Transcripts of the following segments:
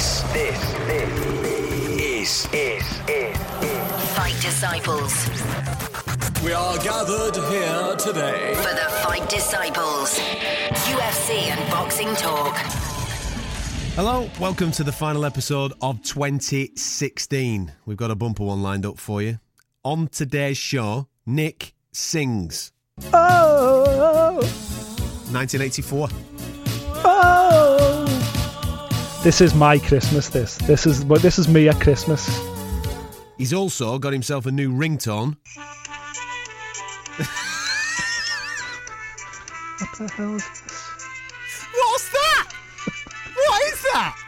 This is Fight Disciples. We are gathered here today for the Fight Disciples UFC and boxing talk. Hello, welcome to the final episode of 2016. We've got a bumper one lined up for you. On today's show, Nick sings. Oh! 1984. Oh! This is my Christmas, this is me at Christmas. He's also got himself a new ringtone. What the hell is this? What's that? What is that?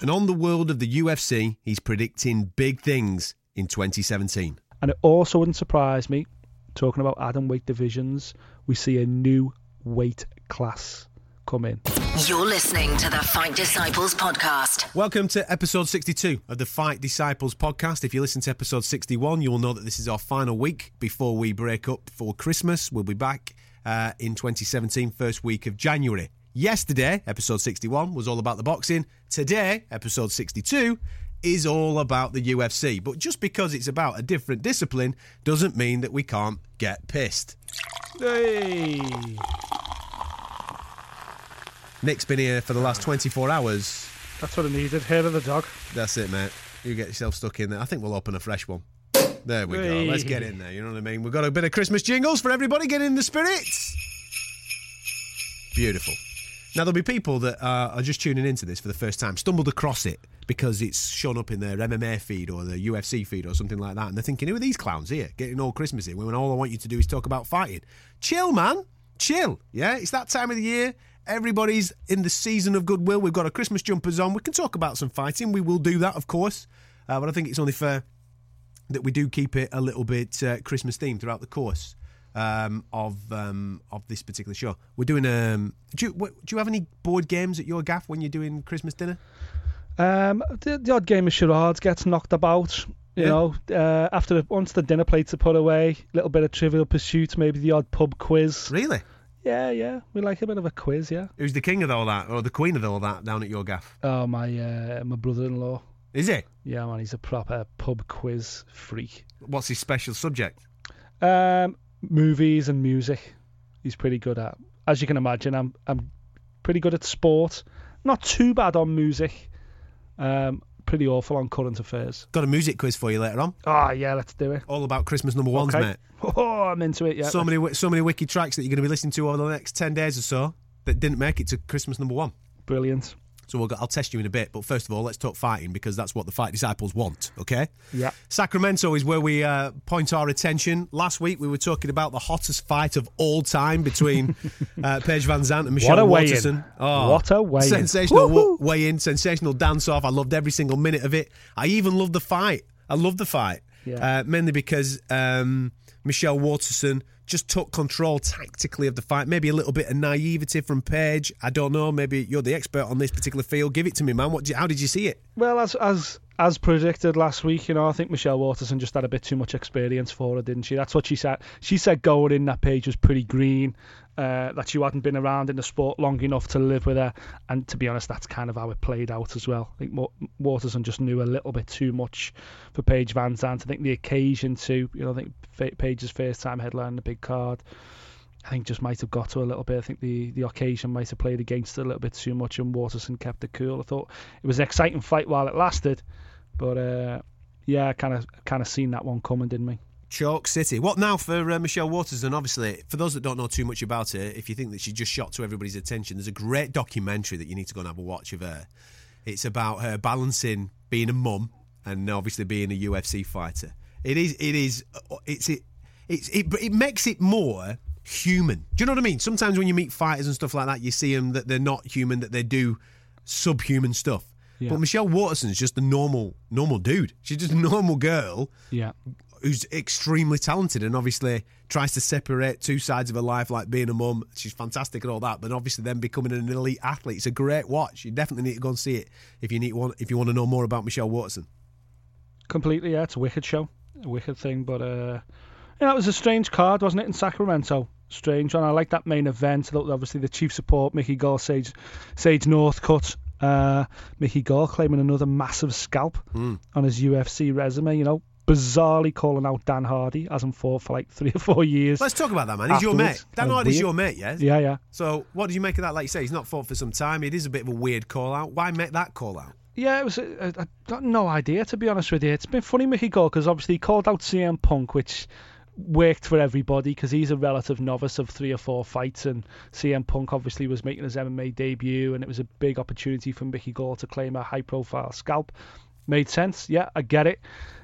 And on the world of the UFC, he's predicting big things in 2017. And it also wouldn't surprise me, talking about adding weight divisions, we see a new weight class come in. You're listening to the Fight Disciples podcast. Welcome to episode 62 of the Fight Disciples podcast. If you listen to episode 61, you'll know that this is our final week before we break up for Christmas. We'll be back in 2017, first week of January. Yesterday, episode 61, was all about the boxing. Today, episode 62... is all about the UFC. But just because it's about a different discipline doesn't mean that we can't get pissed. Hey! Nick's been here for the last 24 hours. That's what I needed. Hair of the dog. That's it, mate. You get yourself stuck in there. I think we'll open a fresh one. There we go. Let's get in there. You know what I mean? We've got a bit of Christmas jingles for everybody. Get in the spirits. Beautiful. Now, there'll be people that are just tuning into this for the first time, stumbled across it because it's shown up in their MMA feed or their UFC feed or something like that, and they're thinking, who are these clowns here getting all Christmassy when all I want you to do is talk about fighting? Chill, man. Chill. Yeah, it's that time of the year. Everybody's in the season of goodwill. We've got our Christmas jumpers on. We can talk about some fighting. We will do that, of course, but I think it's only fair that we do keep it a little bit Christmas-themed throughout the course of this particular show. We're doing do you have any board games at your gaff when you're doing Christmas dinner? The odd game of charades gets knocked about, you know, once the dinner plates are put away, a little bit of Trivial Pursuit, maybe the odd pub quiz. Really? Yeah, we like a bit of a quiz, yeah. Who's the king of all that, or the queen of all that down at your gaff? Oh, my brother-in-law. Is it? Yeah, man, he's a proper pub quiz freak. What's his special subject? Movies and music. He's pretty good at. As you can imagine, I'm pretty good at sport. Not too bad on music. Pretty awful on current affairs. Got a music quiz for you later on. Oh yeah, let's do it. All about Christmas number ones, okay, mate. Oh, I'm into it. Yeah. So many wicked tracks that you're going to be listening to over the next 10 days or so that didn't make it to Christmas number one. Brilliant. So I'll test you in a bit, but first of all, let's talk fighting because that's what the Fight Disciples want, okay? Yeah. Sacramento is where we point our attention. Last week, we were talking about the hottest fight of all time between Paige VanZant and Michelle Waterson. What a weigh-in. Sensational weigh-in, sensational dance-off. I loved every single minute of it. I even loved the fight. I loved the fight, mainly because Michelle Waterson just took control tactically of the fight. Maybe a little bit of naivety from Paige. I don't know. Maybe you're the expert on this particular field. Give it to me, man. How did you see it? Well, as predicted last week, I think Michelle Waterson just had a bit too much experience for her, didn't she? That's what she said. She said going in that Paige was pretty green, that you hadn't been around in the sport long enough to live with her. And to be honest, that's kind of how it played out as well. I think Waterson just knew a little bit too much for Paige VanZant. I think the occasion too, I think Paige's first time headlining the big card, I think just might have got to a little bit. I think the occasion might have played against it a little bit too much, and Waterson kept it cool. I thought it was an exciting fight while it lasted, but yeah, kind of seen that one coming, didn't we? Chalk City. What now for Michelle Waterson? Obviously, for those that don't know too much about her, if you think that she just shot to everybody's attention, there's a great documentary that you need to go and have a watch of her. It's about her balancing being a mum and obviously being a UFC fighter. It makes it more human. Do you know what I mean? Sometimes when you meet fighters and stuff like that, you see them that they're not human, that they do subhuman stuff. Yeah. But Michelle Waterson's just a normal dude. She's just a normal girl who's extremely talented and obviously tries to separate two sides of her life, like being a mum. She's fantastic and all that, but obviously then becoming an elite athlete. It's a great watch. You definitely need to go and see it if you want to know more about Michelle Waterson. Completely, yeah. It's a wicked show, a wicked thing, but... yeah, it was a strange card, wasn't it, in Sacramento? strange one. I like that main event. I thought obviously the chief support, Mickey Gall, Sage Northcutt. Mickey Gall claiming another massive scalp on his UFC resume, you know, bizarrely calling out Dan Hardy, hasn't fought for like 3 or 4 years. Let's talk about that, man. He's your mate. Dan Hardy's your mate, yes? Yeah, yeah. So what do you make of that? Like you say, he's not fought for some time. It is a bit of a weird call out. Why make that call out? Yeah, it was. I got no idea, to be honest with you. It's been funny, Mickey Gall, because obviously he called out CM Punk, which worked for everybody because he's a relative novice of 3 or 4 fights, and CM Punk obviously was making his MMA debut, and it was a big opportunity for Mickey Gall to claim a high-profile scalp. Made sense. Yeah, I get it.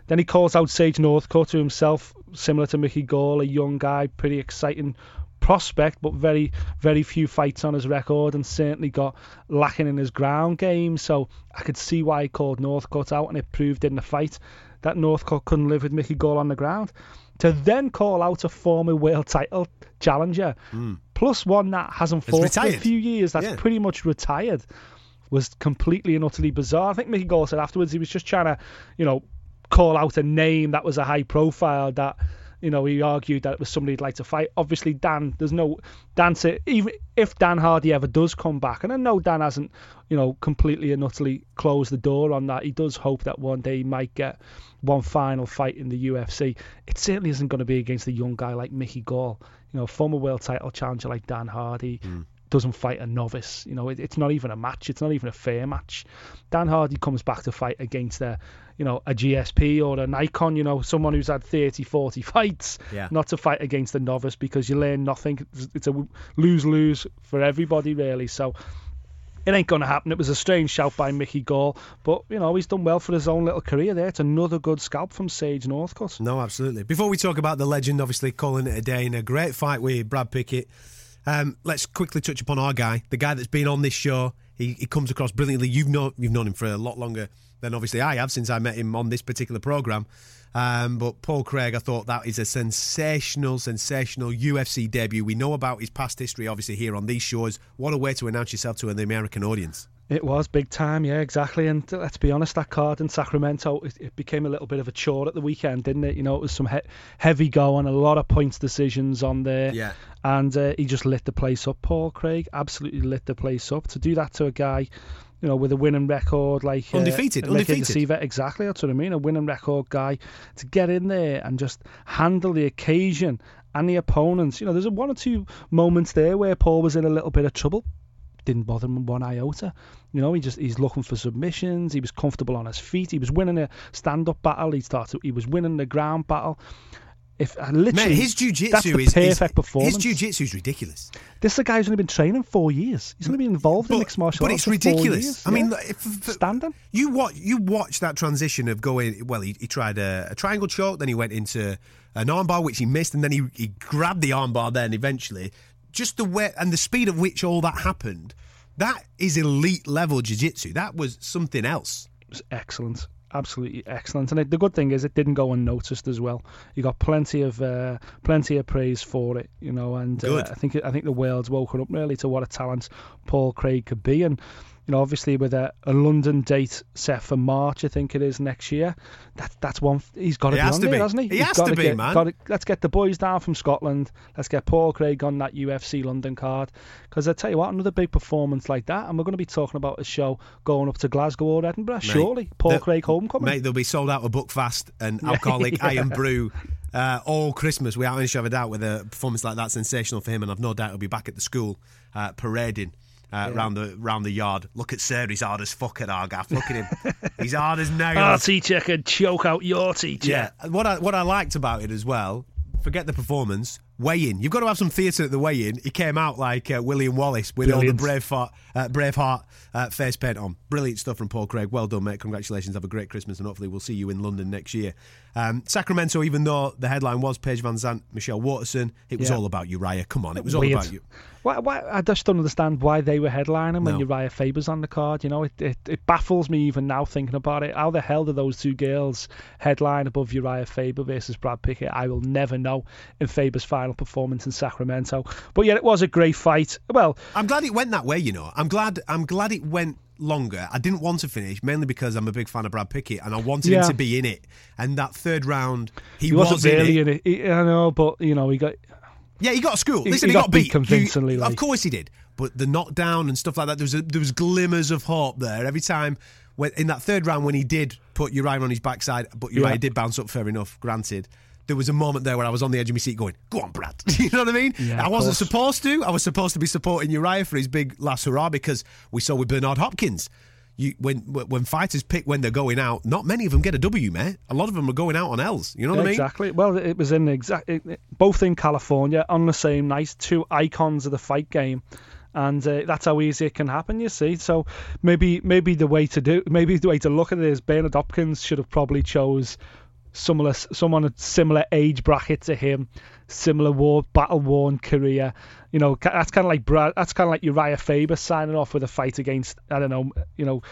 Then he calls out Sage Northcutt to himself, similar to Mickey Gall, a young guy, pretty exciting prospect, but very, very few fights on his record, and certainly got lacking in his ground game. So I could see why he called Northcutt out, and it proved in the fight that Northcutt couldn't live with Mickey Gall on the ground. To then call out a former world title challenger, plus one that hasn't fought for a few years, that's pretty much retired, was completely and utterly bizarre. I think Mickey Gall said afterwards he was just trying to, you know, call out a name that was a high profile, that, you know, he argued that it was somebody he'd like to fight. Obviously, Dan, there's no... Dan said, even if Dan Hardy ever does come back, and I know Dan hasn't, you know, completely and utterly closed the door on that, he does hope that one day he might get one final fight in the UFC. It certainly isn't going to be against a young guy like Mickey Gall, you know, former world title challenger like Dan Hardy. Doesn't fight a novice, you know, it's not even a match, it's not even a fair match. Dan Hardy comes back to fight against a, you know, a GSP or an Icon, you know, someone who's had 30-40 fights, not to fight against a novice, because you learn nothing. It's a lose-lose for everybody, really. So it ain't going to happen. It was a strange shout by Mickey Gall, but, you know, he's done well for his own little career there. It's another good scalp from Sage Northcutt. No, absolutely. Before we talk about the legend, obviously calling it a day in a great fight with Brad Pickett, let's quickly touch upon our guy, the guy that's been on this show. He comes across brilliantly. You've known him for a lot longer than obviously I have, since I met him on this particular programme. But Paul Craig, I thought that is a sensational, sensational UFC debut. We know about his past history, obviously, here on these shows. What a way to announce yourself to the American audience. It was big time, yeah, exactly. And let's be honest, that card in Sacramento, it became a little bit of a chore at the weekend, didn't it? You know, it was some heavy going, a lot of points decisions on there. Yeah. And he just lit the place up. Paul Craig absolutely lit the place up. To do that to a guy, you know, with a winning record, like undefeated. Exactly, that's what I mean. A winning record guy, to get in there and just handle the occasion and the opponents. You know, there's 1 or 2 moments there where Paul was in a little bit of trouble. Didn't bother him one iota. You know, he's looking for submissions. He was comfortable on his feet. He was winning a stand-up battle. He was winning the ground battle. His jiu-jitsu is perfect performance. His jiu-jitsu is ridiculous. This is a guy who's only been training 4 years. He's only been involved in mixed martial arts. But it's ridiculous. For 4 years, I mean, standing. You watch that transition of going. Well, he tried a triangle choke, then he went into an armbar, which he missed, and then he grabbed the armbar. Then eventually. Just the way and the speed at which all that happened, that is elite level jiu-jitsu. That was something else. It was excellent. Absolutely excellent. And the good thing is it didn't go unnoticed as well. You got plenty of praise for it, you know, and I think the world's woken up really to what a talent Paul Craig could be. And, you know, obviously with a London date set for March, I think it is, next year, that's one he's got to be on there, hasn't he? He has to be, man. Let's get the boys down from Scotland. Let's get Paul Craig on that UFC London card, because I tell you what, another big performance like that, and we're going to be talking about a show going up to Glasgow or Edinburgh, surely. Paul Craig homecoming. Mate, they'll be sold out of Buckfast and alcoholic iron brew all Christmas, without any shadow of a doubt, with a performance like that. Sensational for him, and I've no doubt he'll be back at the school parading. Round the yard. Look at Sir, he's hard as fuck at Argaff. Look at him. He's hard as nails. Our teacher could choke out your teacher. Yeah. What I liked about it as well, forget the performance, weigh-in. You've got to have some theatre at the weigh-in. He came out like William Wallace with all the Braveheart face paint on. Brilliant stuff from Paul Craig. Well done, mate. Congratulations. Have a great Christmas, and hopefully we'll see you in London next year. Sacramento, even though the headline was Paige VanZant, Michelle Waterson, it was all about Urijah. Come on, it was all about you. Why, I just don't understand why they were headlining when Urijah Faber's on the card. You know, it baffles me even now thinking about it. How the hell do those two girls headline above Urijah Faber versus Brad Pickett? I will never know in Faber's final performance in Sacramento. But yeah, it was a great fight. Well, I'm glad it went that way, you know. I'm glad it went longer. I didn't want to finish, mainly because I'm a big fan of Brad Pickett and I wanted him to be in it. And that third round, he wasn't really in it. I know, but you know, he got... Yeah, he got schooled. Listen, he got beat convincingly. Of course he did. But the knockdown and stuff like that, there was glimmers of hope there every time. When, in that third round when he did put Urijah on his backside, but Urijah did bounce up, fair enough, granted. There was a moment there where I was on the edge of my seat going, go on, Brad. You know what I mean? Yeah, I wasn't supposed to. I was supposed to be supporting Urijah for his big last hurrah, because we saw with Bernard Hopkins, when fighters pick when they're going out, not many of them get a W, mate. A lot of them are going out on L's. You know what I mean? Exactly. Well, it was both in California on the same night, two icons of the fight game. And that's how easy it can happen, you see. So maybe the way to look at it is Bernard Hopkins should have probably chose someone at similar age bracket to him, similar battle-worn career. You know, that's kind of like Urijah Faber signing off with a fight against, I don't know, you know,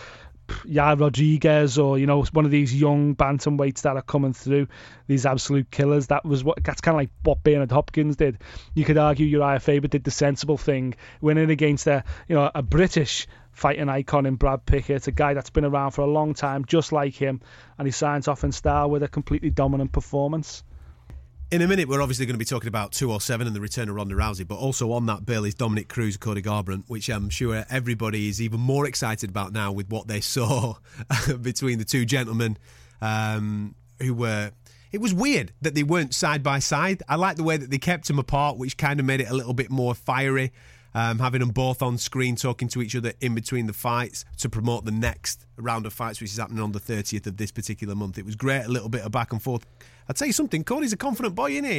Yair Rodriguez, or, you know, one of these young bantamweights that are coming through, these absolute killers. That's kind of like what Bernard Hopkins did. You could argue Urijah Faber did the sensible thing, winning against a British fighting icon in Brad Pickett, a guy that's been around for a long time, just like him, and he signs off in style with a completely dominant performance. In a minute, we're obviously going to be talking about 207 and the return of Ronda Rousey, but also on that bill is Dominic Cruz, Cody Garbrandt, which I'm sure everybody is even more excited about now with what they saw between the two gentlemen who were... It was weird that they weren't side by side. I like the way that they kept them apart, which kind of made it a little bit more fiery, having them both on screen talking to each other in between the fights to promote the next round of fights, which is happening on the 30th of this particular month. It was great, a little bit of back and forth. I'll tell you something, Cody's a confident boy, isn't he?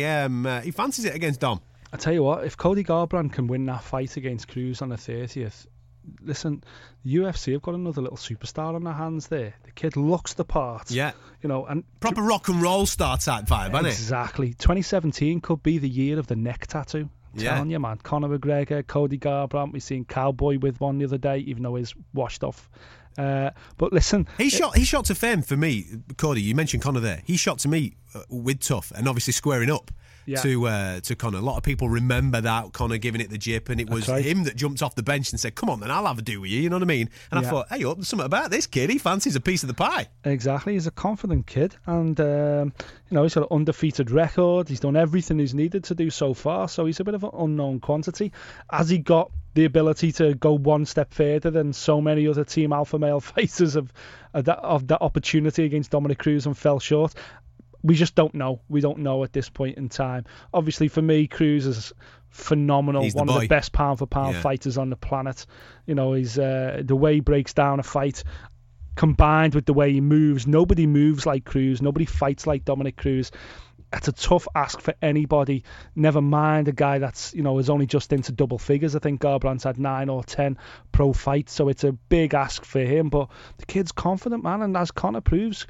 He fancies it against Dom. I tell you what, if Cody Garbrandt can win that fight against Cruz on the 30th, listen, the UFC have got another little superstar on their hands there. The kid looks the part. Yeah. You know, and proper rock and roll star type vibe, isn't it? Exactly. 2017 could be the year of the neck tattoo. Telling you, man. Conor McGregor, Cody Garbrandt. We've seen Cowboy with one the other day, even though he's washed off. But listen, he shot to fame for me, Cody. You mentioned Conor there. He shot to me with Tough, and obviously squaring up to Conor. A lot of people remember that, Conor giving it the jip, and it was him that jumped off the bench and said, "Come on, then I'll have a do with you." You know what I mean? And I thought, hey, there's something about this kid. He fancies a piece of the pie. Exactly. He's a confident kid, and he's got an undefeated record. He's done everything he's needed to do so far. So he's a bit of an unknown quantity. Has he got the ability to go one step further than so many other Team Alpha Male fighters of that opportunity against Dominic Cruz and fell short? We just don't know. We don't know at this point in time. Obviously, for me, Cruz is phenomenal. He's one of the best pound-for-pound fighters on the planet. You know, he's the way he breaks down a fight, combined with the way he moves. Nobody moves like Cruz. Nobody fights like Dominic Cruz. That's a tough ask for anybody, never mind a guy that's, is only just into double figures. I think Garbrandt's had 9 or 10 pro fights, so it's a big ask for him. But the kid's confident, man, and as Conor proves,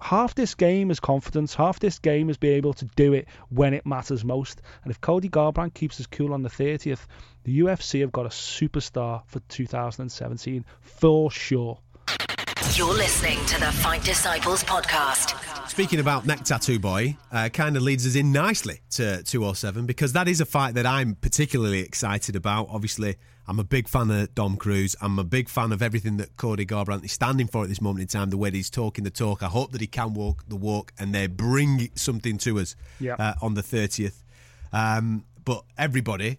half this game is confidence, half this game is being able to do it when it matters most. And if Cody Garbrandt keeps his cool on the 30th, the UFC have got a superstar for 2017 for sure. You're listening to the Fight Disciples podcast. Speaking about neck tattoo boy, kind of leads us in nicely to 207, because that is a fight that I'm particularly excited about. Obviously, I'm a big fan of Dom Cruz. I'm a big fan of everything that Cody Garbrandt is standing for at this moment in time, the way that he's talking the talk. I hope that he can walk the walk and they bring something to us on the 30th. But everybody,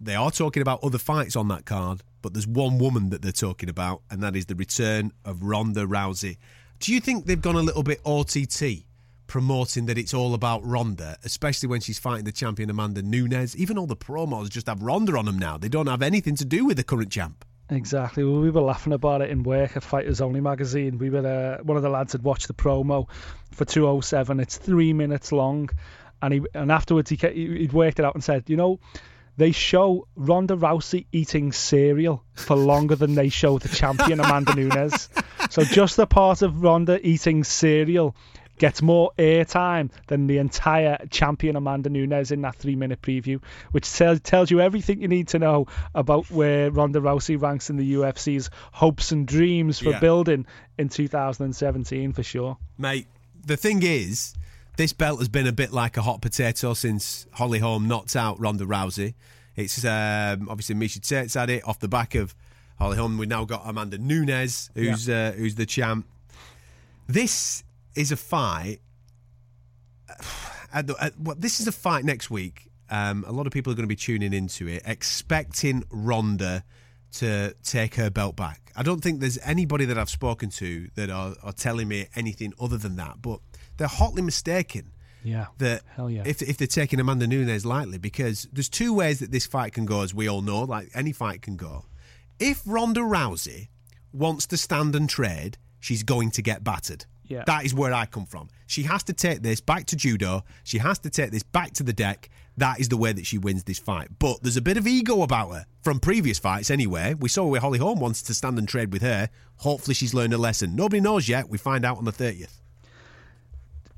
they are talking about other fights on that card, but there's one woman that they're talking about, and that is the return of Ronda Rousey. Do you think they've gone a little bit OTT, promoting that it's all about Ronda, especially when she's fighting the champion Amanda Nunes? Even all the promos just have Ronda on them now. They don't have anything to do with the current champ. Exactly. Well, we were laughing about it in work at Fighters Only magazine. We were one of the lads had watched the promo for 207. It's 3 minutes long, and afterwards he'd worked it out and said, they show Ronda Rousey eating cereal for longer than they show the champion Amanda Nunes. So just the part of Ronda eating cereal gets more airtime than the entire champion Amanda Nunes in that 3-minute preview, which tells you everything you need to know about where Ronda Rousey ranks in the UFC's hopes and dreams for building in 2017 for sure. Mate, the thing is, this belt has been a bit like a hot potato since Holly Holm knocked out Ronda Rousey. It's obviously Misha Tate's had it off the back of Holly Holm. We've now got Amanda Nunes, who's the champ. This is a fight. This is a fight next week A lot of people are going to be tuning into it, expecting Ronda to take her belt back. I don't think there's anybody that I've spoken to that are telling me anything other than that, but they're hotly mistaken. Yeah. That hell yeah. If they're taking Amanda Nunes lightly, because there's two ways that this fight can go, as we all know, like any fight can go. If Ronda Rousey wants to stand and trade, she's going to get battered. Yeah. That is where I come from. She has to take this back to judo. She has to take this back to the deck. That is the way that she wins this fight. But there's a bit of ego about her from previous fights anyway. We saw where Holly Holm wants to stand and trade with her. Hopefully she's learned a lesson. Nobody knows yet. We find out on the 30th.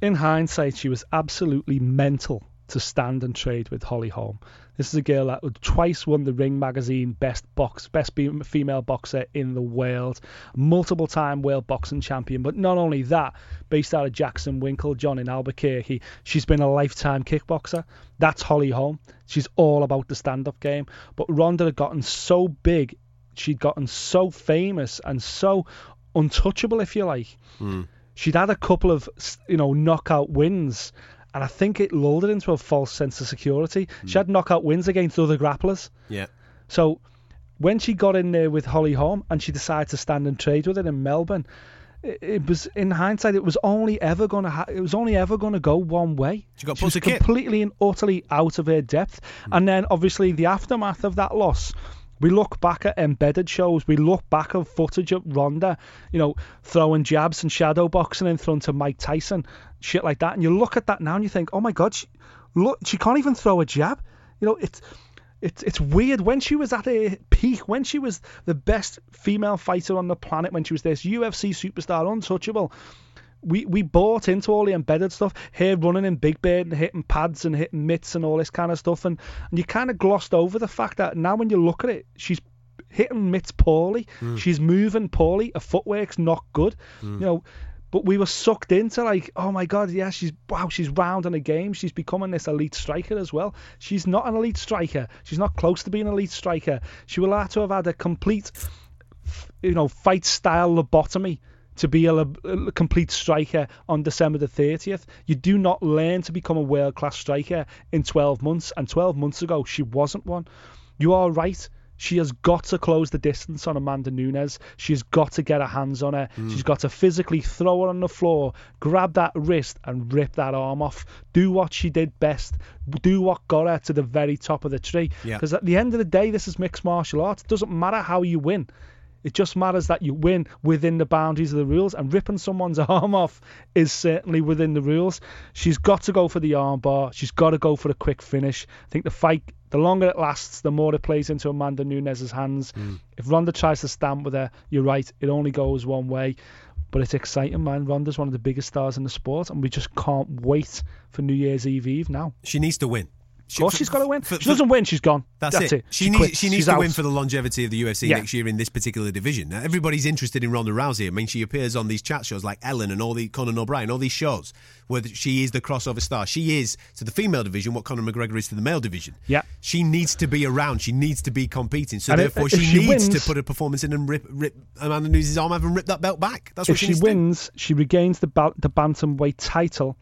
In hindsight, she was absolutely mental to stand and trade with Holly Holm. This is a girl that twice won the Ring Magazine best female boxer in the world, multiple-time world boxing champion. But not only that, based out of Jackson Winkle, John in Albuquerque, she's been a lifetime kickboxer. That's Holly Holm. She's all about the stand-up game. But Ronda had gotten so big, she'd gotten so famous and so untouchable, if you like. Mm. She'd had a couple of, knockout wins, and I think it lulled her into a false sense of security. Mm. She had knockout wins against other grapplers. Yeah. So when she got in there with Holly Holm and she decided to stand and trade with her in Melbourne, it was, in hindsight, it was only ever going to go one way. She was completely and utterly out of her depth. Mm. And then obviously the aftermath of that loss. We look back at embedded shows. We look back at footage of Ronda, throwing jabs and shadow boxing in front of Mike Tyson, shit like that. And you look at that now and you think, oh my God, she can't even throw a jab. It's weird. When she was at her peak, when she was the best female fighter on the planet, when she was this UFC superstar, untouchable, we bought into all the embedded stuff, here running in Big Bird and hitting pads and hitting mitts and all this kind of stuff, and you kind of glossed over the fact that now when you look at it, she's hitting mitts poorly, she's moving poorly, her footwork's not good, but we were sucked into oh my God, yeah, she's round in a game, she's becoming this elite striker as well. She's not an elite striker, she's not close to being an elite striker. She will have to have had a complete fight style lobotomy to be a complete striker on December the 30th. You do not learn to become a world-class striker in 12 months, and 12 months ago, she wasn't one. You are right. She has got to close the distance on Amanda Nunes. She's got to get her hands on her. Mm. She's got to physically throw her on the floor, grab that wrist and rip that arm off. Do what she did best. Do what got her to the very top of the tree. Because at the end of the day, this is mixed martial arts. It doesn't matter how you win. It just matters that you win within the boundaries of the rules, and ripping someone's arm off is certainly within the rules. She's got to go for the armbar. She's got to go for a quick finish. I think the fight, the longer it lasts, the more it plays into Amanda Nunes' hands. Mm. If Ronda tries to stand with her, you're right, it only goes one way. But it's exciting, man. Ronda's one of the biggest stars in the sport, and we just can't wait for New Year's Eve now. She needs to win. Of course she's got to win. She doesn't win, she's gone. That's it. She needs to win for the longevity of the UFC next year in this particular division. Now, everybody's interested in Ronda Rousey. I mean, she appears on these chat shows like Ellen and all the Conan O'Brien, all these shows where she is the crossover star. She is to the female division what Conor McGregor is to the male division. Yeah. She needs to be around. She needs to be competing. So, and therefore, she needs to put a performance in and rip Amanda Nunes' arm out and rip that belt back. That's what she needs. If she wins, she regains the Bantamweight title.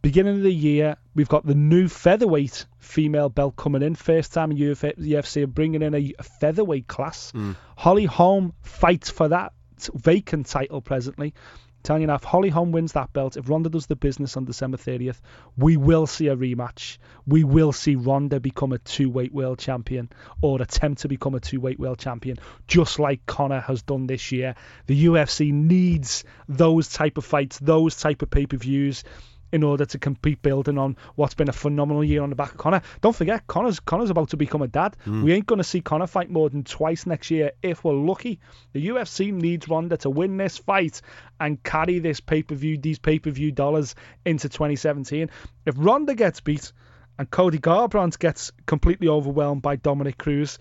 Beginning of the year, we've got the new featherweight female belt coming in. First time in UFC, bringing in a featherweight class. Mm. Holly Holm fights for that vacant title presently. I'm telling you now, if Holly Holm wins that belt, if Ronda does the business on December 30th, we will see a rematch. We will see Ronda become a two-weight world champion, or attempt to become a two-weight world champion, just like Conor has done this year. The UFC needs those type of fights, those type of pay-per-views, in order to compete, building on what's been a phenomenal year on the back of Conor. Don't forget, Conor's about to become a dad. Mm. We ain't going to see Conor fight more than twice next year if we're lucky. The UFC needs Ronda to win this fight and carry this pay-per-view dollars into 2017. If Ronda gets beat and Cody Garbrandt gets completely overwhelmed by Dominic Cruz,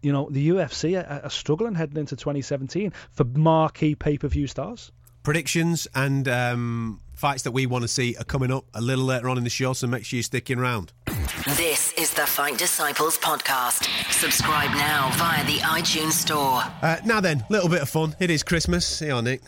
the UFC are struggling heading into 2017 for marquee pay-per-view stars. Predictions and fights that we want to see are coming up a little later on in the show, so make sure you're sticking around. This is the Fight Disciples podcast. Subscribe now via the iTunes store. Now then, little bit of fun. It is Christmas. See you, Nick.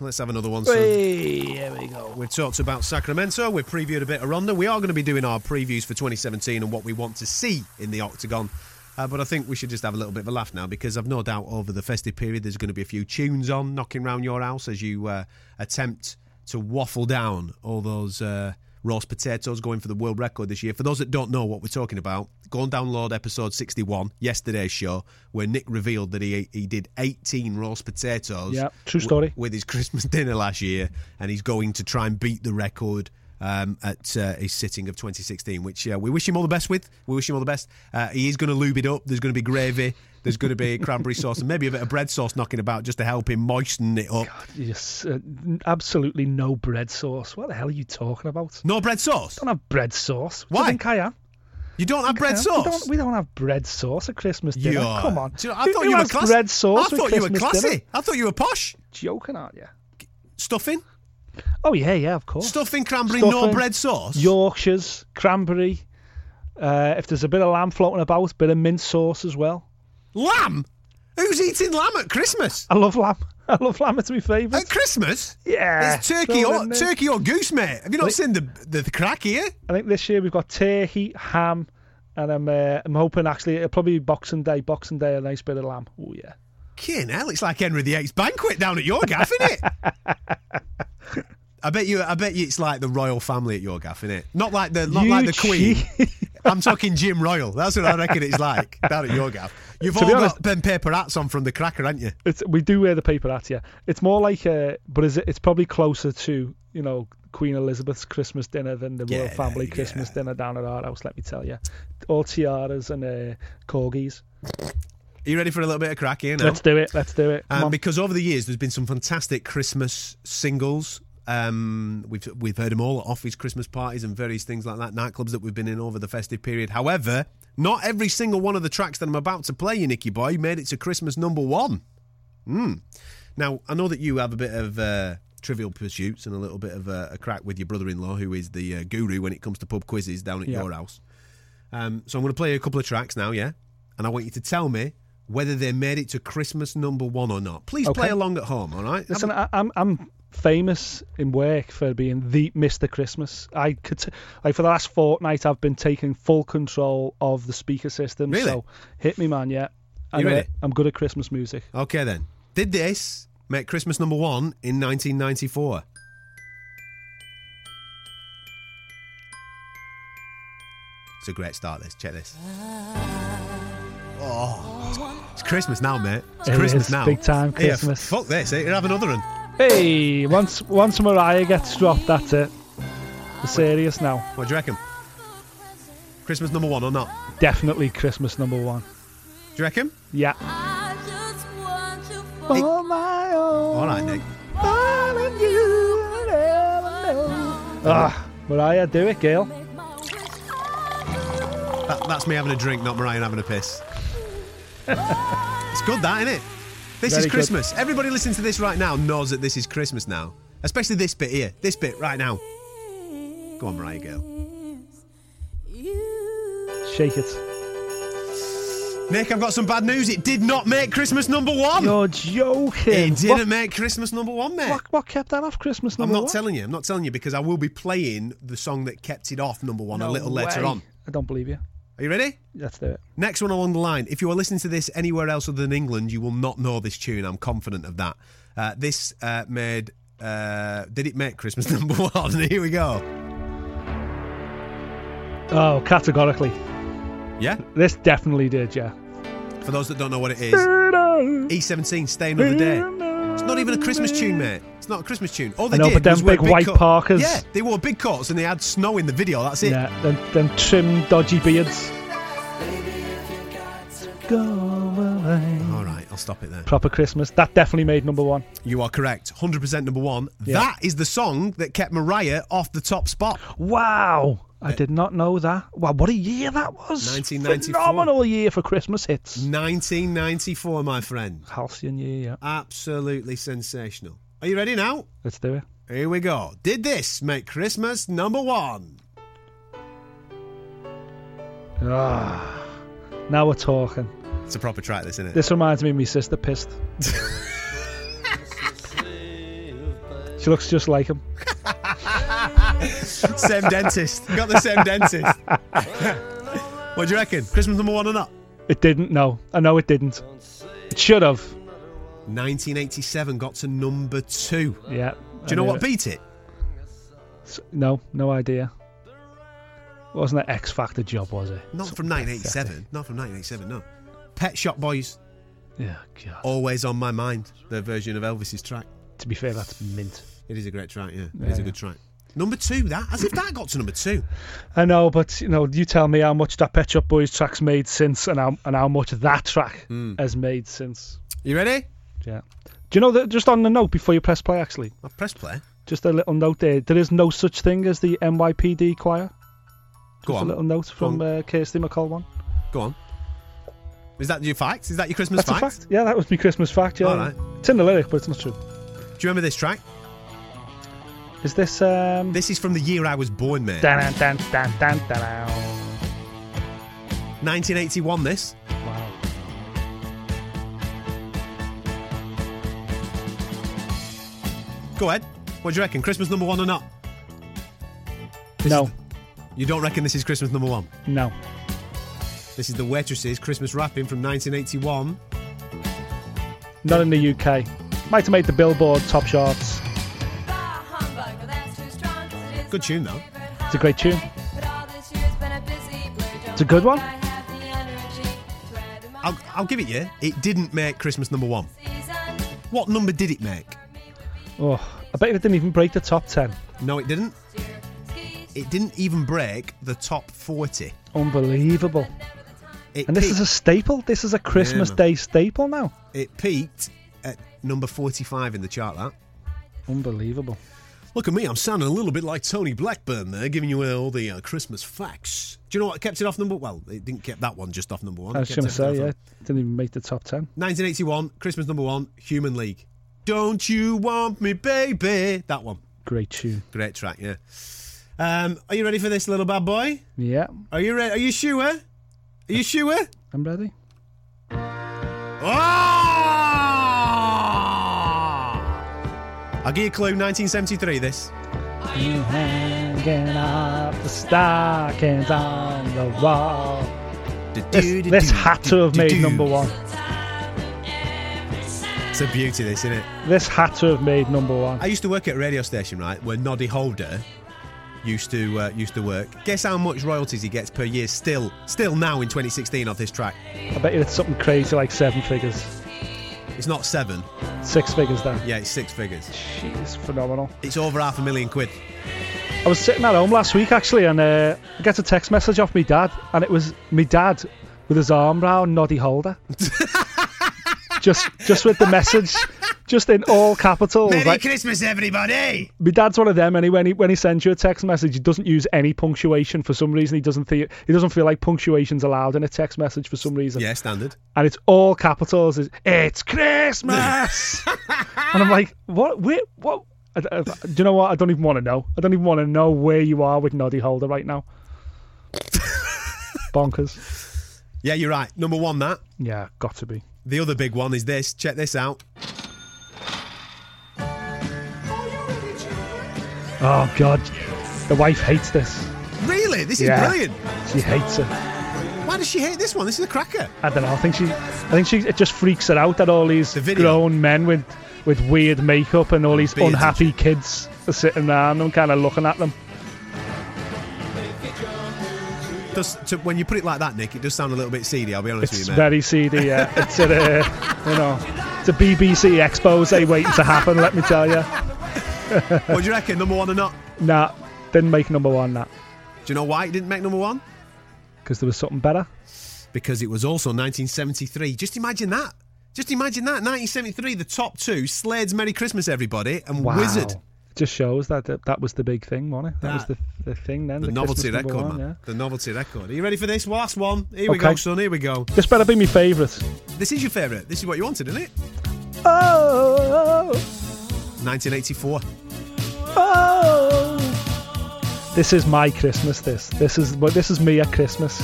Let's have another one soon. Here we go. We've talked about Sacramento. We've previewed a bit of Ronda. We are going to be doing our previews for 2017 and what we want to see in the Octagon. But I think we should just have a little bit of a laugh now, because I've no doubt over the festive period there's going to be a few tunes on knocking round your house as you attempt to waffle down all those... roast potatoes going for the world record this year. For those that don't know what we're talking about, go and download episode 61, yesterday's show, where Nick revealed that he did 18 roast potatoes. Yeah, true story. With his Christmas dinner last year, and he's going to try and beat the record at his sitting of 2016, which we wish him all the best with. We wish him all the best. He is going to lube it up. There's going to be gravy. There's going to be cranberry sauce and maybe a bit of bread sauce knocking about just to help him moisten it up. God, yes, absolutely no bread sauce. What the hell are you talking about? No bread sauce? I don't have bread sauce. Why? Do you think I am? You don't have bread sauce? We don't have bread sauce at Christmas dinner. Come on. Do you know, I thought you were classy. Bread sauce I thought you were classy. Dinner? I thought you were posh. Joking, aren't you? Stuffing? Oh, yeah, of course. Stuffing, cranberry, no bread sauce? Yorkshires, cranberry. If there's a bit of lamb floating about, a bit of mint sauce as well. Lamb? Who's eating lamb at Christmas? I love lamb. It's my favourite. At Christmas? Yeah. It's turkey or goose, mate. Have you not seen the crack here? I think this year we've got turkey, ham, and I'm hoping actually it'll probably be Boxing Day, a nice bit of lamb. Oh, yeah. Kin hell, it's like Henry VIII's banquet down at your gaff, isn't it? I bet you it's like the royal family at your gaff, innit? Not like the Queen. I'm talking Jim Royal. That's what I reckon it's like down at your gaff. You've all got pen paper hats on from the cracker, haven't you? We do wear the paper hats, yeah. It's more like, it's probably closer to, you know, Queen Elizabeth's Christmas dinner than the royal family Christmas dinner down at our house, let me tell you. All tiaras and corgis. Are you ready for a little bit of crack here now? Let's do it. Because over the years, there's been some fantastic Christmas singles. We've heard them all at office Christmas parties and various things like that, nightclubs that we've been in over the festive period. However, not every single one of the tracks that I'm about to play you, Nicky Boy, made it to Christmas number one. Now, I know that you have a bit of Trivial Pursuits and a little bit of a crack with your brother-in-law, who is the guru when it comes to pub quizzes down at your house. So I'm going to play a couple of tracks now, yeah? And I want you to tell me whether they made it to Christmas number one or not. Please play along at home, all right? Listen, I'm famous in work for being the Mr. Christmas. For the last fortnight, I've been taking full control of the speaker system. Really? So hit me, man, yeah. You ready? I'm good at Christmas music. Okay, then. Did this make Christmas number one in 1994? It's a great start, this. Check this. Oh, it's Christmas now, mate. It's Christmas now. Big time Christmas. Fuck this. Here, have another one. Hey, once Mariah gets dropped, that's it. We're serious now. What do you reckon? Christmas number one or not? Definitely Christmas number one. Do you reckon? Yeah. All my own. All right, Nick. All of you will ever know. Mariah, do it, girl. That's me having a drink, not Mariah having a piss. It's good, that, isn't it? This Very is Christmas. Good. Everybody listening to this right now knows that this is Christmas now. Especially this bit here. This bit right now. Go on, Mariah Girl. Shake it. Nick, I've got some bad news. It did not make Christmas number one. You're joking. It didn't make Christmas number one, mate. What kept that off Christmas number one? I'm not telling you because I will be playing the song that kept it off number one later on. I don't believe you. Are you ready? Let's do it. Next one along the line. If you are listening to this anywhere else other than England, you will not know this tune. I'm confident of that. Did it make Christmas number one? Here we go. Oh, categorically. Yeah? This definitely did, yeah. For those that don't know what it is, E17, Stay Another Day. It's not even a Christmas tune, mate. It's not a Christmas tune. All they did was wear big white parkas. Yeah, they wore big coats and they had snow in the video, that's it. Yeah, them trim, dodgy beards. Go away. All right, I'll stop it there. Proper Christmas. That definitely made number one. You are correct. 100% number one. Yeah. That is the song that kept Mariah off the top spot. Wow. I did not know that. Wow, what a year that was. 1994. Phenomenal year for Christmas hits. 1994, my friend. Halcyon year, yeah. Absolutely sensational. Are you ready now? Let's do it. Here we go. Did this make Christmas number one? Now we're talking. It's a proper track, this, isn't it? This reminds me of my sister pissed. She looks just like him. Same dentist. Got the same dentist. What do you reckon? Christmas number one or not? It didn't, no. I know it didn't. It should have. 1987 got to number 2. Yeah. Do you know what beat it? No, no idea. It wasn't an X Factor job, was it? Not from 1987. Not from 1987, no. Pet Shop Boys. Yeah, God. Always On My Mind, their version of Elvis's track. To be fair, that's mint. It is a great track, yeah. It is a good track. Number 2, that. As if that got to number 2. I know, but you know, you tell me how much that Pet Shop Boys track's made since, and how much that track has made since. You ready? Yeah. Do you know that, just on the note before you press play, actually? I've pressed play. Just a little note there. There is no such thing as the NYPD choir. Go on. Just a little note from Kirsty McCall one. Go on. Is that your fact? Is that your Christmas fact? That's a fact. Yeah, that was my Christmas fact. Yeah. All right. It's in the lyric, but it's not true. Do you remember this track? Is this... This is from the year I was born, mate. 1981, this. Wow. Go ahead. What do you reckon? Christmas number 1 or not? No. You don't reckon this is Christmas number 1? No. This is the Waitresses' Christmas Wrapping from 1981. Not in the UK. Might have made the Billboard top charts. Good tune, though. It's a great tune. It's a good one. I'll give it you. It didn't make Christmas number 1. What number did it make? Oh, I bet it didn't even break the top 10. No, it didn't. It didn't even break the top 40. Unbelievable. And this is a staple. This is a Christmas Day staple now. It peaked at number 45 in the chart, that. Unbelievable. Look at me, I'm sounding a little bit like Tony Blackburn there, giving you all the Christmas facts. Do you know what kept it off number... Well, it didn't keep that one just off number 1. I was going to say, yeah, it didn't even make the top 10. 1981, Christmas number 1, Human League. Don't you want me, baby? That one. Great tune. Great track, yeah. Are you ready for this, little bad boy? Yeah. Are you ready? Are you sure? Are you sure? I'm ready. Oh! I'll give you a clue. 1973, this. Are you hanging up the stockings on the wall? This had to have made number 1. It's a beauty, this, isn't it? This had to have made number 1. I used to work at a radio station, right, where Noddy Holder... used to work. Guess how much royalties he gets per year still now in 2016 off this track? I bet you it's something crazy like 7 figures. It's not 7. 6 figures then. Yeah, it's 6 figures. Jeez, phenomenal. It's over £500,000 quid. I was sitting at home last week actually and I get a text message off my dad and it was my dad with his arm round Noddy Holder. just with the message... Just in all capitals. Merry Christmas, everybody! My dad's one of them, and when he sends you a text message, he doesn't use any punctuation for some reason. He doesn't feel like punctuation's allowed in a text message for some reason. Yeah, standard. And it's all capitals. It's Christmas, and I'm like, what? Wait, what? Do you know what? I don't even want to know. I don't even want to know where you are with Noddy Holder right now. Bonkers. Yeah, you're right. Number 1, that. Yeah, got to be. The other big one is this. Check this out. Oh, God. The wife hates this. Really? This is brilliant. She hates it. Why does she hate this one? This is a cracker. I don't know. I think she. It just freaks her out that all these grown men with weird makeup and all these unhappy kids are sitting there and I'm kind of looking at them. When you put it like that, Nick, it does sound a little bit seedy, I'll be honest with you, mate. It's very seedy, yeah. It's a BBC expose waiting to happen, let me tell you. What do you reckon, number 1 or not? Nah, didn't make number 1, that. Do you know why it didn't make number 1? Because there was something better. Because it was also 1973. Just imagine that. 1973, the top 2, Slade's Merry Christmas, Everybody, and Wizard. It just shows that was the big thing, wasn't it? That was the thing then. The novelty record, man. Yeah. The novelty record. Are you ready for this? Last one. Here we go, son. Here we go. This better be my favourite. This is your favourite. This is what you wanted, isn't it? Oh... 1984. Oh, this is my Christmas. This is me at Christmas.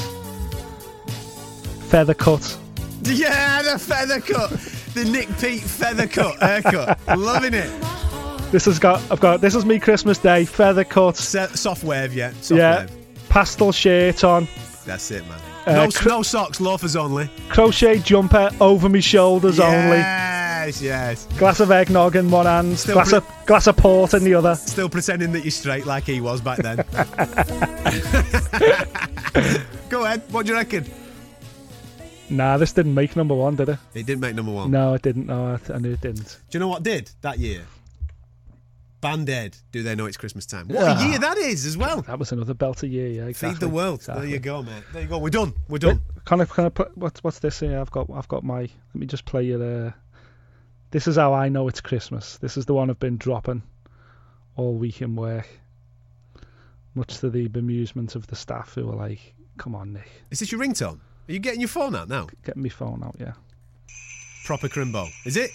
Feather cut. Yeah, the feather cut, the Nick Pete feather cut haircut. Loving it. This is me Christmas Day, feather cut, soft wave, yeah, soft wave. Pastel shirt on. That's it, man. No socks, loafers only. Crochet jumper over me shoulders only. Yes. Glass of eggnog in one hand, glass of port in the other. Still pretending that you're straight like he was back then. Go ahead, what do you reckon? Nah, this didn't make number one, did it? It didn't make number one. No, it didn't. No, I knew it didn't. Do you know what did that year? Band-Aid, Do They Know It's Christmas Time? What a year that is as well. That was another belter year, yeah, exactly. Feed the world. Exactly. There you go, mate. There you go. We're done. Can I put, what's this here? I've got my... Let me just play you there. This is how I know it's Christmas. This is the one I've been dropping all week in work, much to the bemusement of the staff who were like, come on, Nick. Is this your ringtone? Are you getting your phone out now? Getting my phone out, yeah. Proper crimbo. Is it?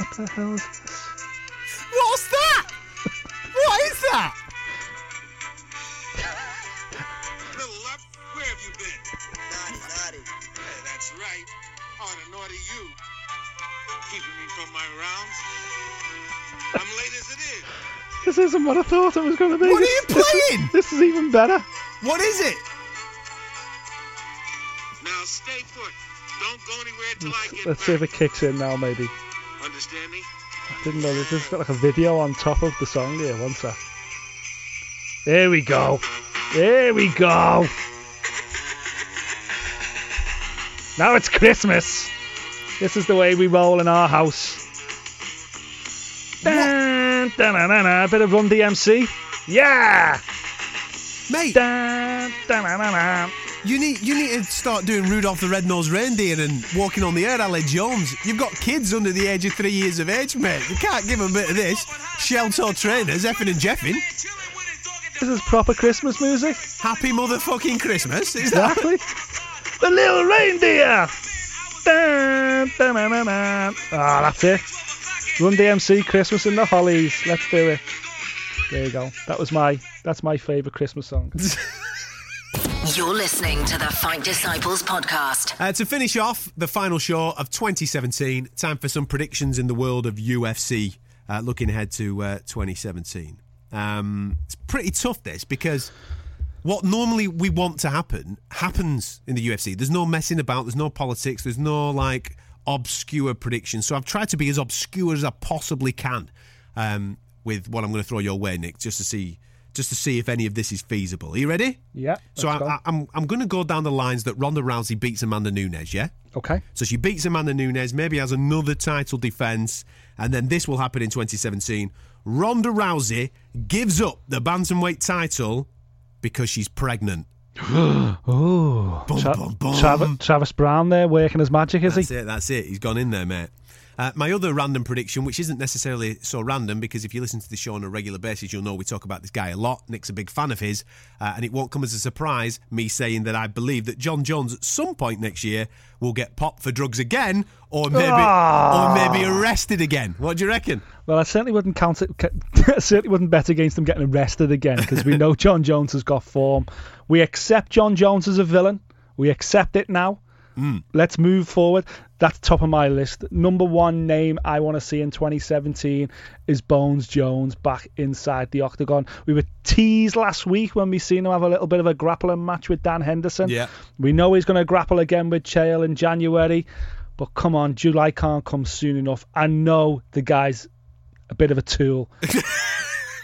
What the hell is this? What's that? What is that? Little up, where have you been? Naughty. Yeah, that's right. On a naughty you. Keeping me from my rounds. I'm late as it is. This isn't what I thought it was going to be. What are you playing? This is even better. What is it? Now stay put. Don't go anywhere till I get Let's see if it kicks in now, maybe. Understand me? I didn't know this. It's got like a video on top of the song here. One sec. There we go. There we go. Now it's Christmas. This is the way we roll in our house. Dun, dun, dun, dun, dun. A bit of Run DMC. Yeah! Mate! Dun, dun, dun, dun, dun. You need to start doing Rudolph the Red-Nosed Reindeer and Walking on the Air, Ally Jones. You've got kids under the age of 3 years of age, mate. You can't give them a bit of this. Shell-toe trainers, effing and jeffing. This is proper Christmas music. Happy motherfucking Christmas, is that? Exactly. The Little Reindeer! Dun, dun, dun, dun, dun. Ah, that's it. Run DMC, Christmas in the Hollies. Let's do it. There you go. That's my favourite Christmas song. You're listening to the Fight Disciples podcast. To finish off the final show of 2017, time for some predictions in the world of UFC, looking ahead to 2017. It's pretty tough, this, because what normally we want to happen, happens in the UFC. There's no messing about, there's no politics, there's no, like, obscure predictions. So I've tried to be as obscure as I possibly can with what I'm going to throw your way, Nick, just to see if any of this is feasible. Are you ready? Yeah. So I'm going to go down the lines that Ronda Rousey beats Amanda Nunes, yeah? Okay. So she beats Amanda Nunes, maybe has another title defence, and then this will happen in 2017. Ronda Rousey gives up the Bantamweight title because she's pregnant. Oh. Bum, bum, bum. Travis Brown there working his magic, is he? That's it. He's gone in there, mate. My other random prediction, which isn't necessarily so random, because if you listen to the show on a regular basis, you'll know we talk about this guy a lot. Nick's a big fan of his, and it won't come as a surprise, me saying that I believe that Jon Jones at some point next year will get popped for drugs again, or maybe arrested again. What do you reckon? Well, I certainly wouldn't count it. I certainly wouldn't bet against him getting arrested again, because we know Jon Jones has got form. We accept Jon Jones as a villain. We accept it now. Let's move forward. That's top of my list. Number one name I want to see in 2017 is Bones Jones back inside the octagon. We were teased last week when we seen him have a little bit of a grappling match with Dan Henderson. Yeah. We know he's going to grapple again with Chael in January, but come on, July can't come soon enough. I know the guy's a bit of a tool.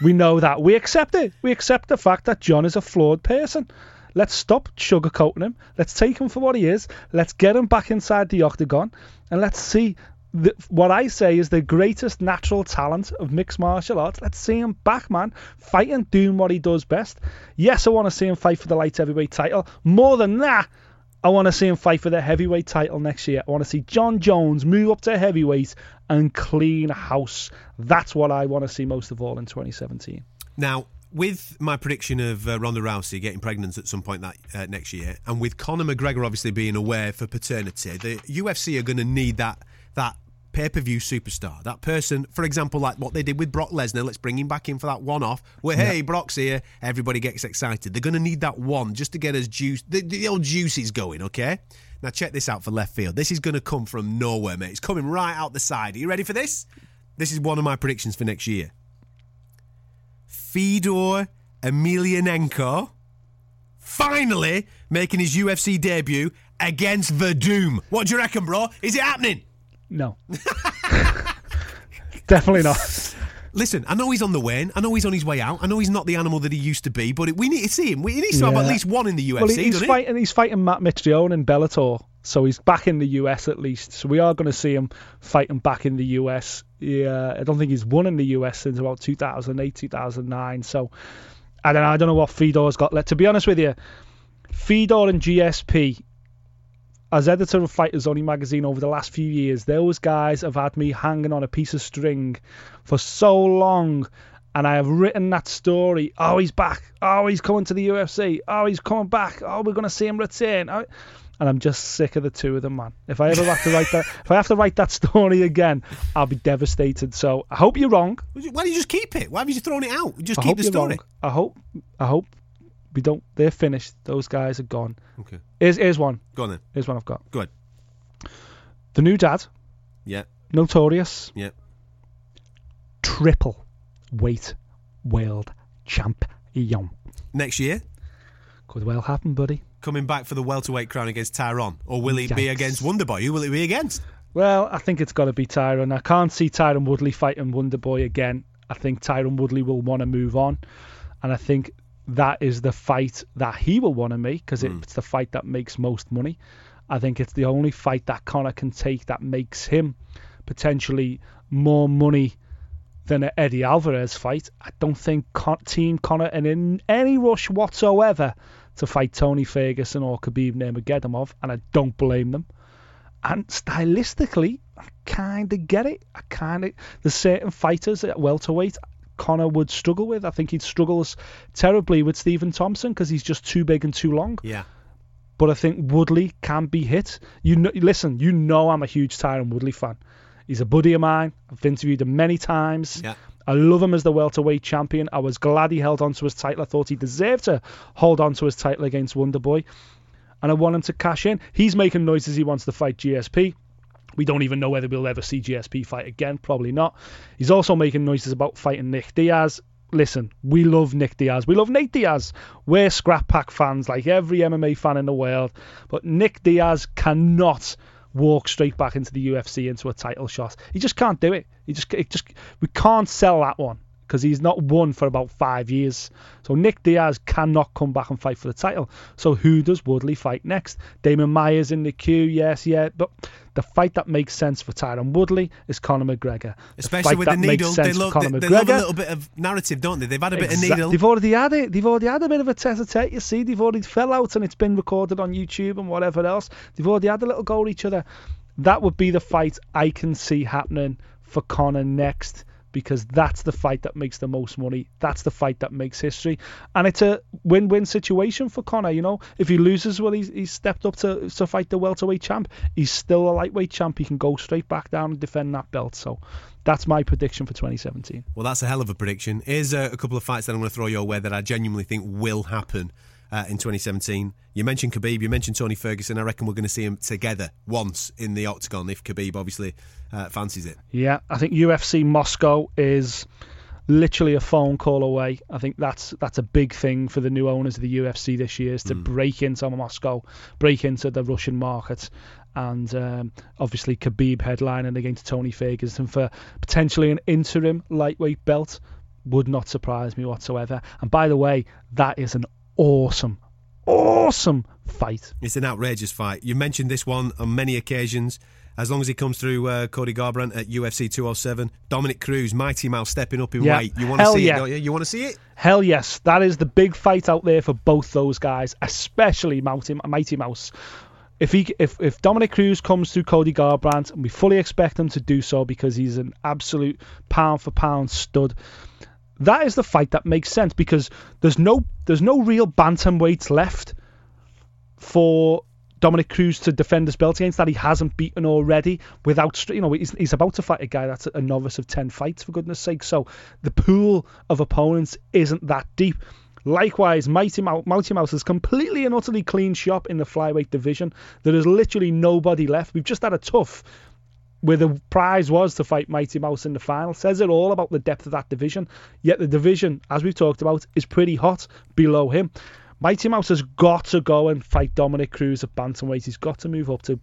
We know that. We accept it. We accept the fact that John is a flawed person. Let's stop sugarcoating him. Let's take him for what he is. Let's get him back inside the octagon. And let's see what I say is the greatest natural talent of mixed martial arts. Let's see him back, man. Fighting, doing what he does best. Yes, I want to see him fight for the light heavyweight title. More than that, I want to see him fight for the heavyweight title next year. I want to see Jon Jones move up to heavyweight and clean house. That's what I want to see most of all in 2017. Now, with my prediction of Ronda Rousey getting pregnant at some point that next year, and with Conor McGregor obviously being aware for paternity, the UFC are going to need that pay-per-view superstar. That person, for example, like what they did with Brock Lesnar, let's bring him back in for that one-off. Well, hey, Brock's here. Everybody gets excited. They're going to need that one just to get us juice. The old juice is going, okay? Now, check this out for left field. This is going to come from nowhere, mate. It's coming right out the side. Are you ready for this? This is one of my predictions for next year. Fedor Emelianenko finally making his UFC debut against The Doom. What do you reckon, bro? Is it happening? No. Definitely not. Listen, I know he's on the wane. I know he's on his way out. I know he's not the animal that he used to be, but we need to see him. He needs to have at least one in the UFC, well, he's fighting Matt Mitrione in Bellator, so he's back in the US at least. So we are going to see him fighting back in the US. Yeah, I don't think he's won in the US since about 2008, 2009. So I don't know what Fedor's got left. To be honest with you, Fedor and GSP, as editor of Fighters Only magazine over the last few years, those guys have had me hanging on a piece of string for so long, and I have written that story. Oh, he's back. Oh, he's coming to the UFC. Oh, he's coming back. Oh, we're going to see him return. Oh, and I'm just sick of the two of them, man. If I have to write that story again, I'll be devastated. So I hope you're wrong. Why do you just keep it? Why have you thrown it out? Just keep the story. I hope. We don't. They're finished. Those guys are gone. Okay. Here's one. Go on then. Here's one I've got. Go ahead. The new dad. Yeah. Notorious. Yeah. Triple weight world champion. Next year? Could well happen, buddy. Coming back for the welterweight crown against Tyrone. Or will it be against Wonderboy? Who will it be against? Well, I think it's got to be Tyrone. I can't see Tyrone Woodley fighting Wonderboy again. I think Tyrone Woodley will want to move on. And I think that is the fight that he will want to make, because it's the fight that makes most money. I think it's the only fight that Conor can take that makes him potentially more money than an Eddie Alvarez fight. I don't think Team Conor are in any rush whatsoever to fight Tony Ferguson or Khabib Nurmagomedov, and I don't blame them. And stylistically, I kind of get it. There's certain fighters at welterweight Conor would struggle with. I think he struggles terribly with Stephen Thompson because he's just too big and too long. Yeah. But I think Woodley can be hit. You know I'm a huge Tyron Woodley fan. He's a buddy of mine. I've interviewed him many times. Yeah. I love him as the welterweight champion. I was glad he held on to his title. I thought he deserved to hold on to his title against Wonderboy. And I want him to cash in. He's making noises he wants to fight GSP. We don't even know whether we'll ever see GSP fight again. Probably not. He's also making noises about fighting Nick Diaz. Listen, we love Nick Diaz. We love Nate Diaz. We're Scrap Pack fans like every MMA fan in the world. But Nick Diaz cannot walk straight back into the UFC into a title shot. He just can't do it. We can't sell that one because he's not won for about 5 years. So Nick Diaz cannot come back and fight for the title. So who does Woodley fight next? Damon Myers in the queue, yes. But the fight that makes sense for Tyron Woodley is Conor McGregor. Especially with the needle. They love a little bit of narrative, don't they? They've had a bit of needle. They've already had it. They've already had a bit of a tete-a-tete, you see. They've already fell out and it's been recorded on YouTube and whatever else. They've already had a little go at each other. That would be the fight I can see happening for Conor next, because that's the fight that makes the most money. That's the fight that makes history. And it's a win-win situation for Conor, you know. If he loses, well, he's stepped up to fight the welterweight champ. He's still a lightweight champ. He can go straight back down and defend that belt. So that's my prediction for 2017. Well, that's a hell of a prediction. Here's a couple of fights that I'm going to throw your way that I genuinely think will happen in 2017. You mentioned Khabib, you mentioned Tony Ferguson. I reckon we're going to see them together once in the octagon if Khabib obviously fancies it. Yeah, I think UFC Moscow is literally a phone call away. I think that's a big thing for the new owners of the UFC this year, is to break into Moscow, break into the Russian market. And obviously Khabib headlining against Tony Ferguson for potentially an interim lightweight belt would not surprise me whatsoever. And by the way, that is an awesome fight. It's an outrageous fight. You mentioned this one on many occasions. As long as he comes through Cody Garbrandt at UFC 207, Dominic Cruz, Mighty Mouse stepping up in weight. You want to see it, don't you? You want to see it? Hell yes. That is the big fight out there for both those guys, especially Mighty Mouse. If Dominic Cruz comes through Cody Garbrandt, and we fully expect him to do so because he's an absolute pound-for-pound stud, that is the fight that makes sense, because there's no real bantamweights left for Dominic Cruz to defend his belt against that he hasn't beaten already. Without, you know, he's about to fight a guy that's a novice of 10 fights, for goodness sake. So the pool of opponents isn't that deep. Likewise, Mighty Mouse is completely and utterly clean shop in the flyweight division. There is literally nobody left. We've just had a tough where the prize was to fight Mighty Mouse in the final. Says it all about the depth of that division. Yet the division, as we've talked about, is pretty hot below him. Mighty Mouse has got to go and fight Dominic Cruz at bantamweight. He's got to move up to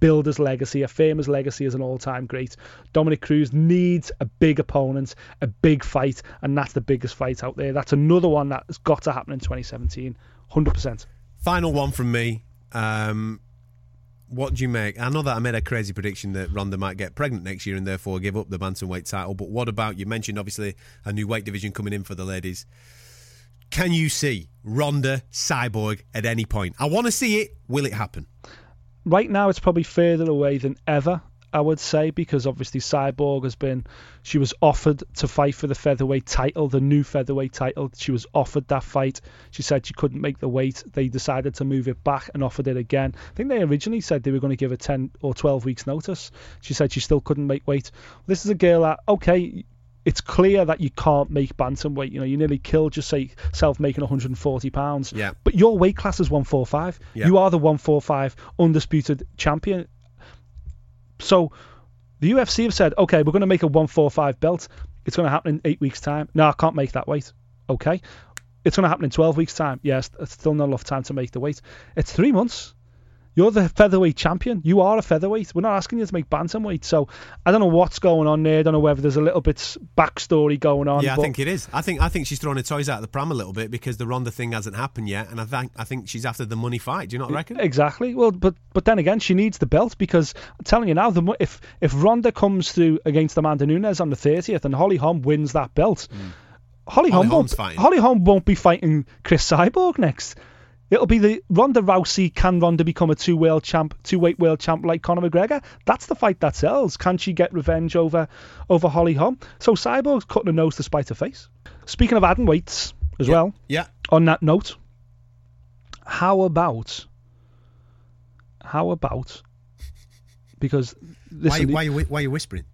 build his legacy, a famous legacy as an all-time great. Dominic Cruz needs a big opponent, a big fight, and that's the biggest fight out there. That's another one that's got to happen in 2017, 100%. Final one from me. What do you make? I know that I made a crazy prediction that Ronda might get pregnant next year and therefore give up the bantamweight title, but what about, you mentioned obviously a new weight division coming in for the ladies. Can you see Ronda Cyborg at any point? I want to see it. Will it happen? Right now, it's probably further away than ever, I would say, because obviously Cyborg has been... She was offered to fight for the featherweight title, the new featherweight title. She was offered that fight. She said she couldn't make the weight. They decided to move it back and offered it again. I think they originally said they were going to give her 10 or 12 weeks notice. She said she still couldn't make weight. This is a girl that, okay... It's clear that you can't make bantamweight. You know, you nearly killed yourself making 140 pounds. Yeah. But your weight class is 145. Yeah. You are the 145 undisputed champion. So the UFC have said, okay, we're going to make a 145 belt. It's going to happen in 8 weeks' time. No, I can't make that weight. Okay. It's going to happen in 12 weeks' time. Yes, it's still not enough time to make the weight. It's 3 months. You're the featherweight champion. You are a featherweight. We're not asking you to make bantamweight. So I don't know what's going on there. I don't know whether there's a little bit backstory going on. Yeah, but... I think it is. I think she's throwing her toys out of the pram a little bit because the Ronda thing hasn't happened yet, and I think she's after the money fight. Do you not reckon? Exactly. Well, but then again, she needs the belt because I'm telling you now, if Ronda comes through against Amanda Nunes on the 30th and Holly Holm wins that belt, Holly Holm won't be fighting Chris Cyborg next. It'll be the Ronda Rousey. Can Ronda become a two-weight world champ like Conor McGregor? That's the fight that sells. Can she get revenge over Holly Holm? So Cyborg's cutting her nose to spite her face. Speaking of adding weights as well. Yeah. On that note, how about? Because listen, why are you whispering?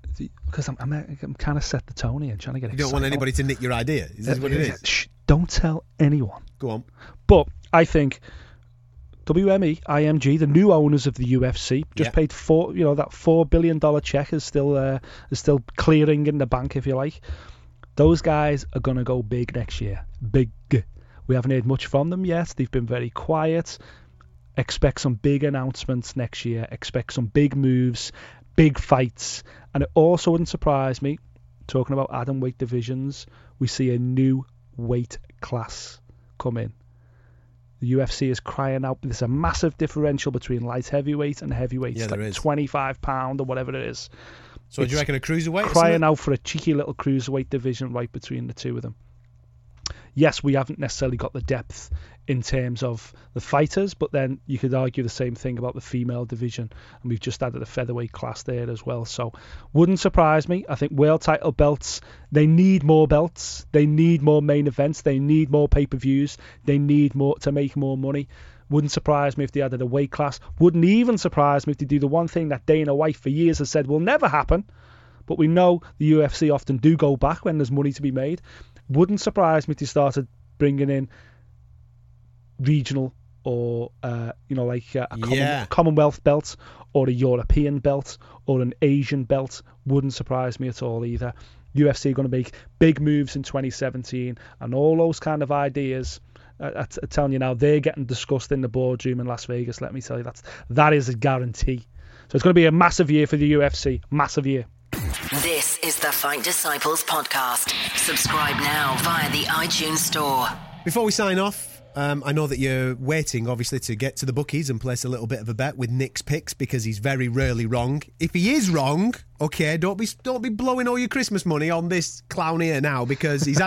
Because I'm kind of set the tone here, trying to get. You don't want anybody to nick your idea. Is this what it is? Shh, don't tell anyone. Go on. But I think WME, IMG, the new owners of the UFC, just paid that $4 billion check is still clearing in the bank, if you like. Those guys are gonna go big next year. Big. We haven't heard much from them yet. They've been very quiet. Expect some big announcements next year. Expect some big moves, big fights, and it also wouldn't surprise me. Talking about adding weight divisions, we see a new weight class come in. The UFC is crying out. There's a massive differential between light heavyweight and heavyweight. Yeah, it's like 25 pound or whatever it is. So do you reckon a cruiserweight? Crying out for a cheeky little cruiserweight division right between the two of them. Yes, we haven't necessarily got the depth in terms of the fighters, but then you could argue the same thing about the female division, and we've just added a featherweight class there as well. So wouldn't surprise me. I think world title belts, they need more belts, they need more main events, they need more pay-per-views, they need more to make more money. Wouldn't surprise me if they added a weight class. Wouldn't even surprise me if they do the one thing that Dana White for years has said will never happen, but we know the UFC often do go back when there's money to be made. Wouldn't surprise me if they started bringing in regional or, a Commonwealth belt or a European belt or an Asian belt. Wouldn't surprise me at all either. UFC are going to make big moves in 2017 and all those kind of ideas. I'm telling you now, they're getting discussed in the boardroom in Las Vegas. Let me tell you, that is a guarantee. So it's going to be a massive year for the UFC. Massive year. This is the Fight Disciples podcast. Subscribe now via the iTunes store. Before we sign off, I know that you're waiting, obviously, to get to the bookies and place a little bit of a bet with Nick's picks because he's very rarely wrong. If he is wrong, okay, don't be blowing all your Christmas money on this clown here now because he's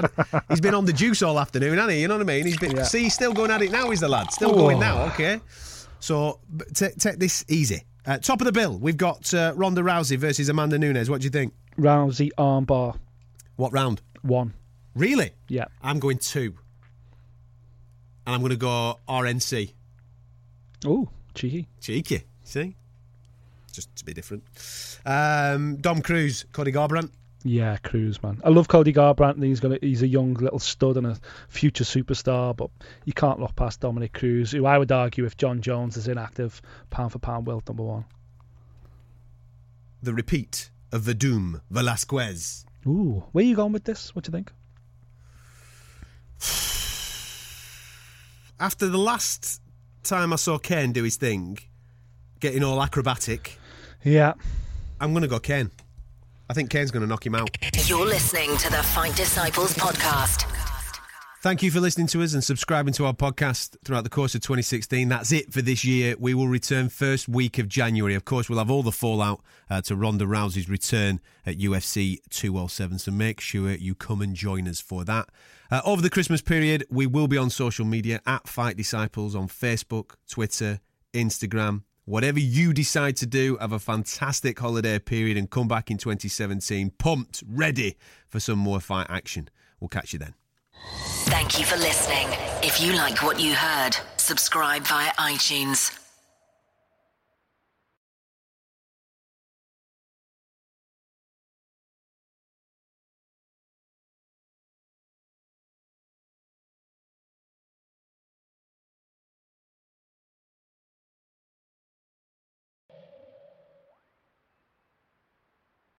been on the juice all afternoon, hasn't he? You know what I mean? See, he's still going at it now. Is the lad still going now? Okay, so take this easy. Top of the bill, we've got Ronda Rousey versus Amanda Nunes. What do you think? Rousey armbar. What round? 1. Really? Yeah. I'm going 2. And I'm going to go RNC. Ooh, Cheeky. Cheeky. See? Just to be different. Dom Cruz, Cody Garbrandt. Yeah, Cruz, man. I love Cody Garbrandt. He's a young little stud and a future superstar, but you can't look past Dominic Cruz, who I would argue, if John Jones is inactive, pound for pound world number one. The repeat of the Doom, Velasquez. Ooh, where are you going with this? What do you think? After the last time I saw Ken do his thing, getting all acrobatic, yeah, I'm going to go Ken. I think Kane's going to knock him out. You're listening to the Fight Disciples podcast. Thank you for listening to us and subscribing to our podcast throughout the course of 2016. That's it for this year. We will return first week of January. Of course, we'll have all the fallout to Ronda Rousey's return at UFC 207. So make sure you come and join us for that. Over the Christmas period, we will be on social media at Fight Disciples on Facebook, Twitter, Instagram. Whatever you decide to do, have a fantastic holiday period and come back in 2017 pumped, ready for some more fight action. We'll catch you then. Thank you for listening. If you like what you heard, subscribe via iTunes.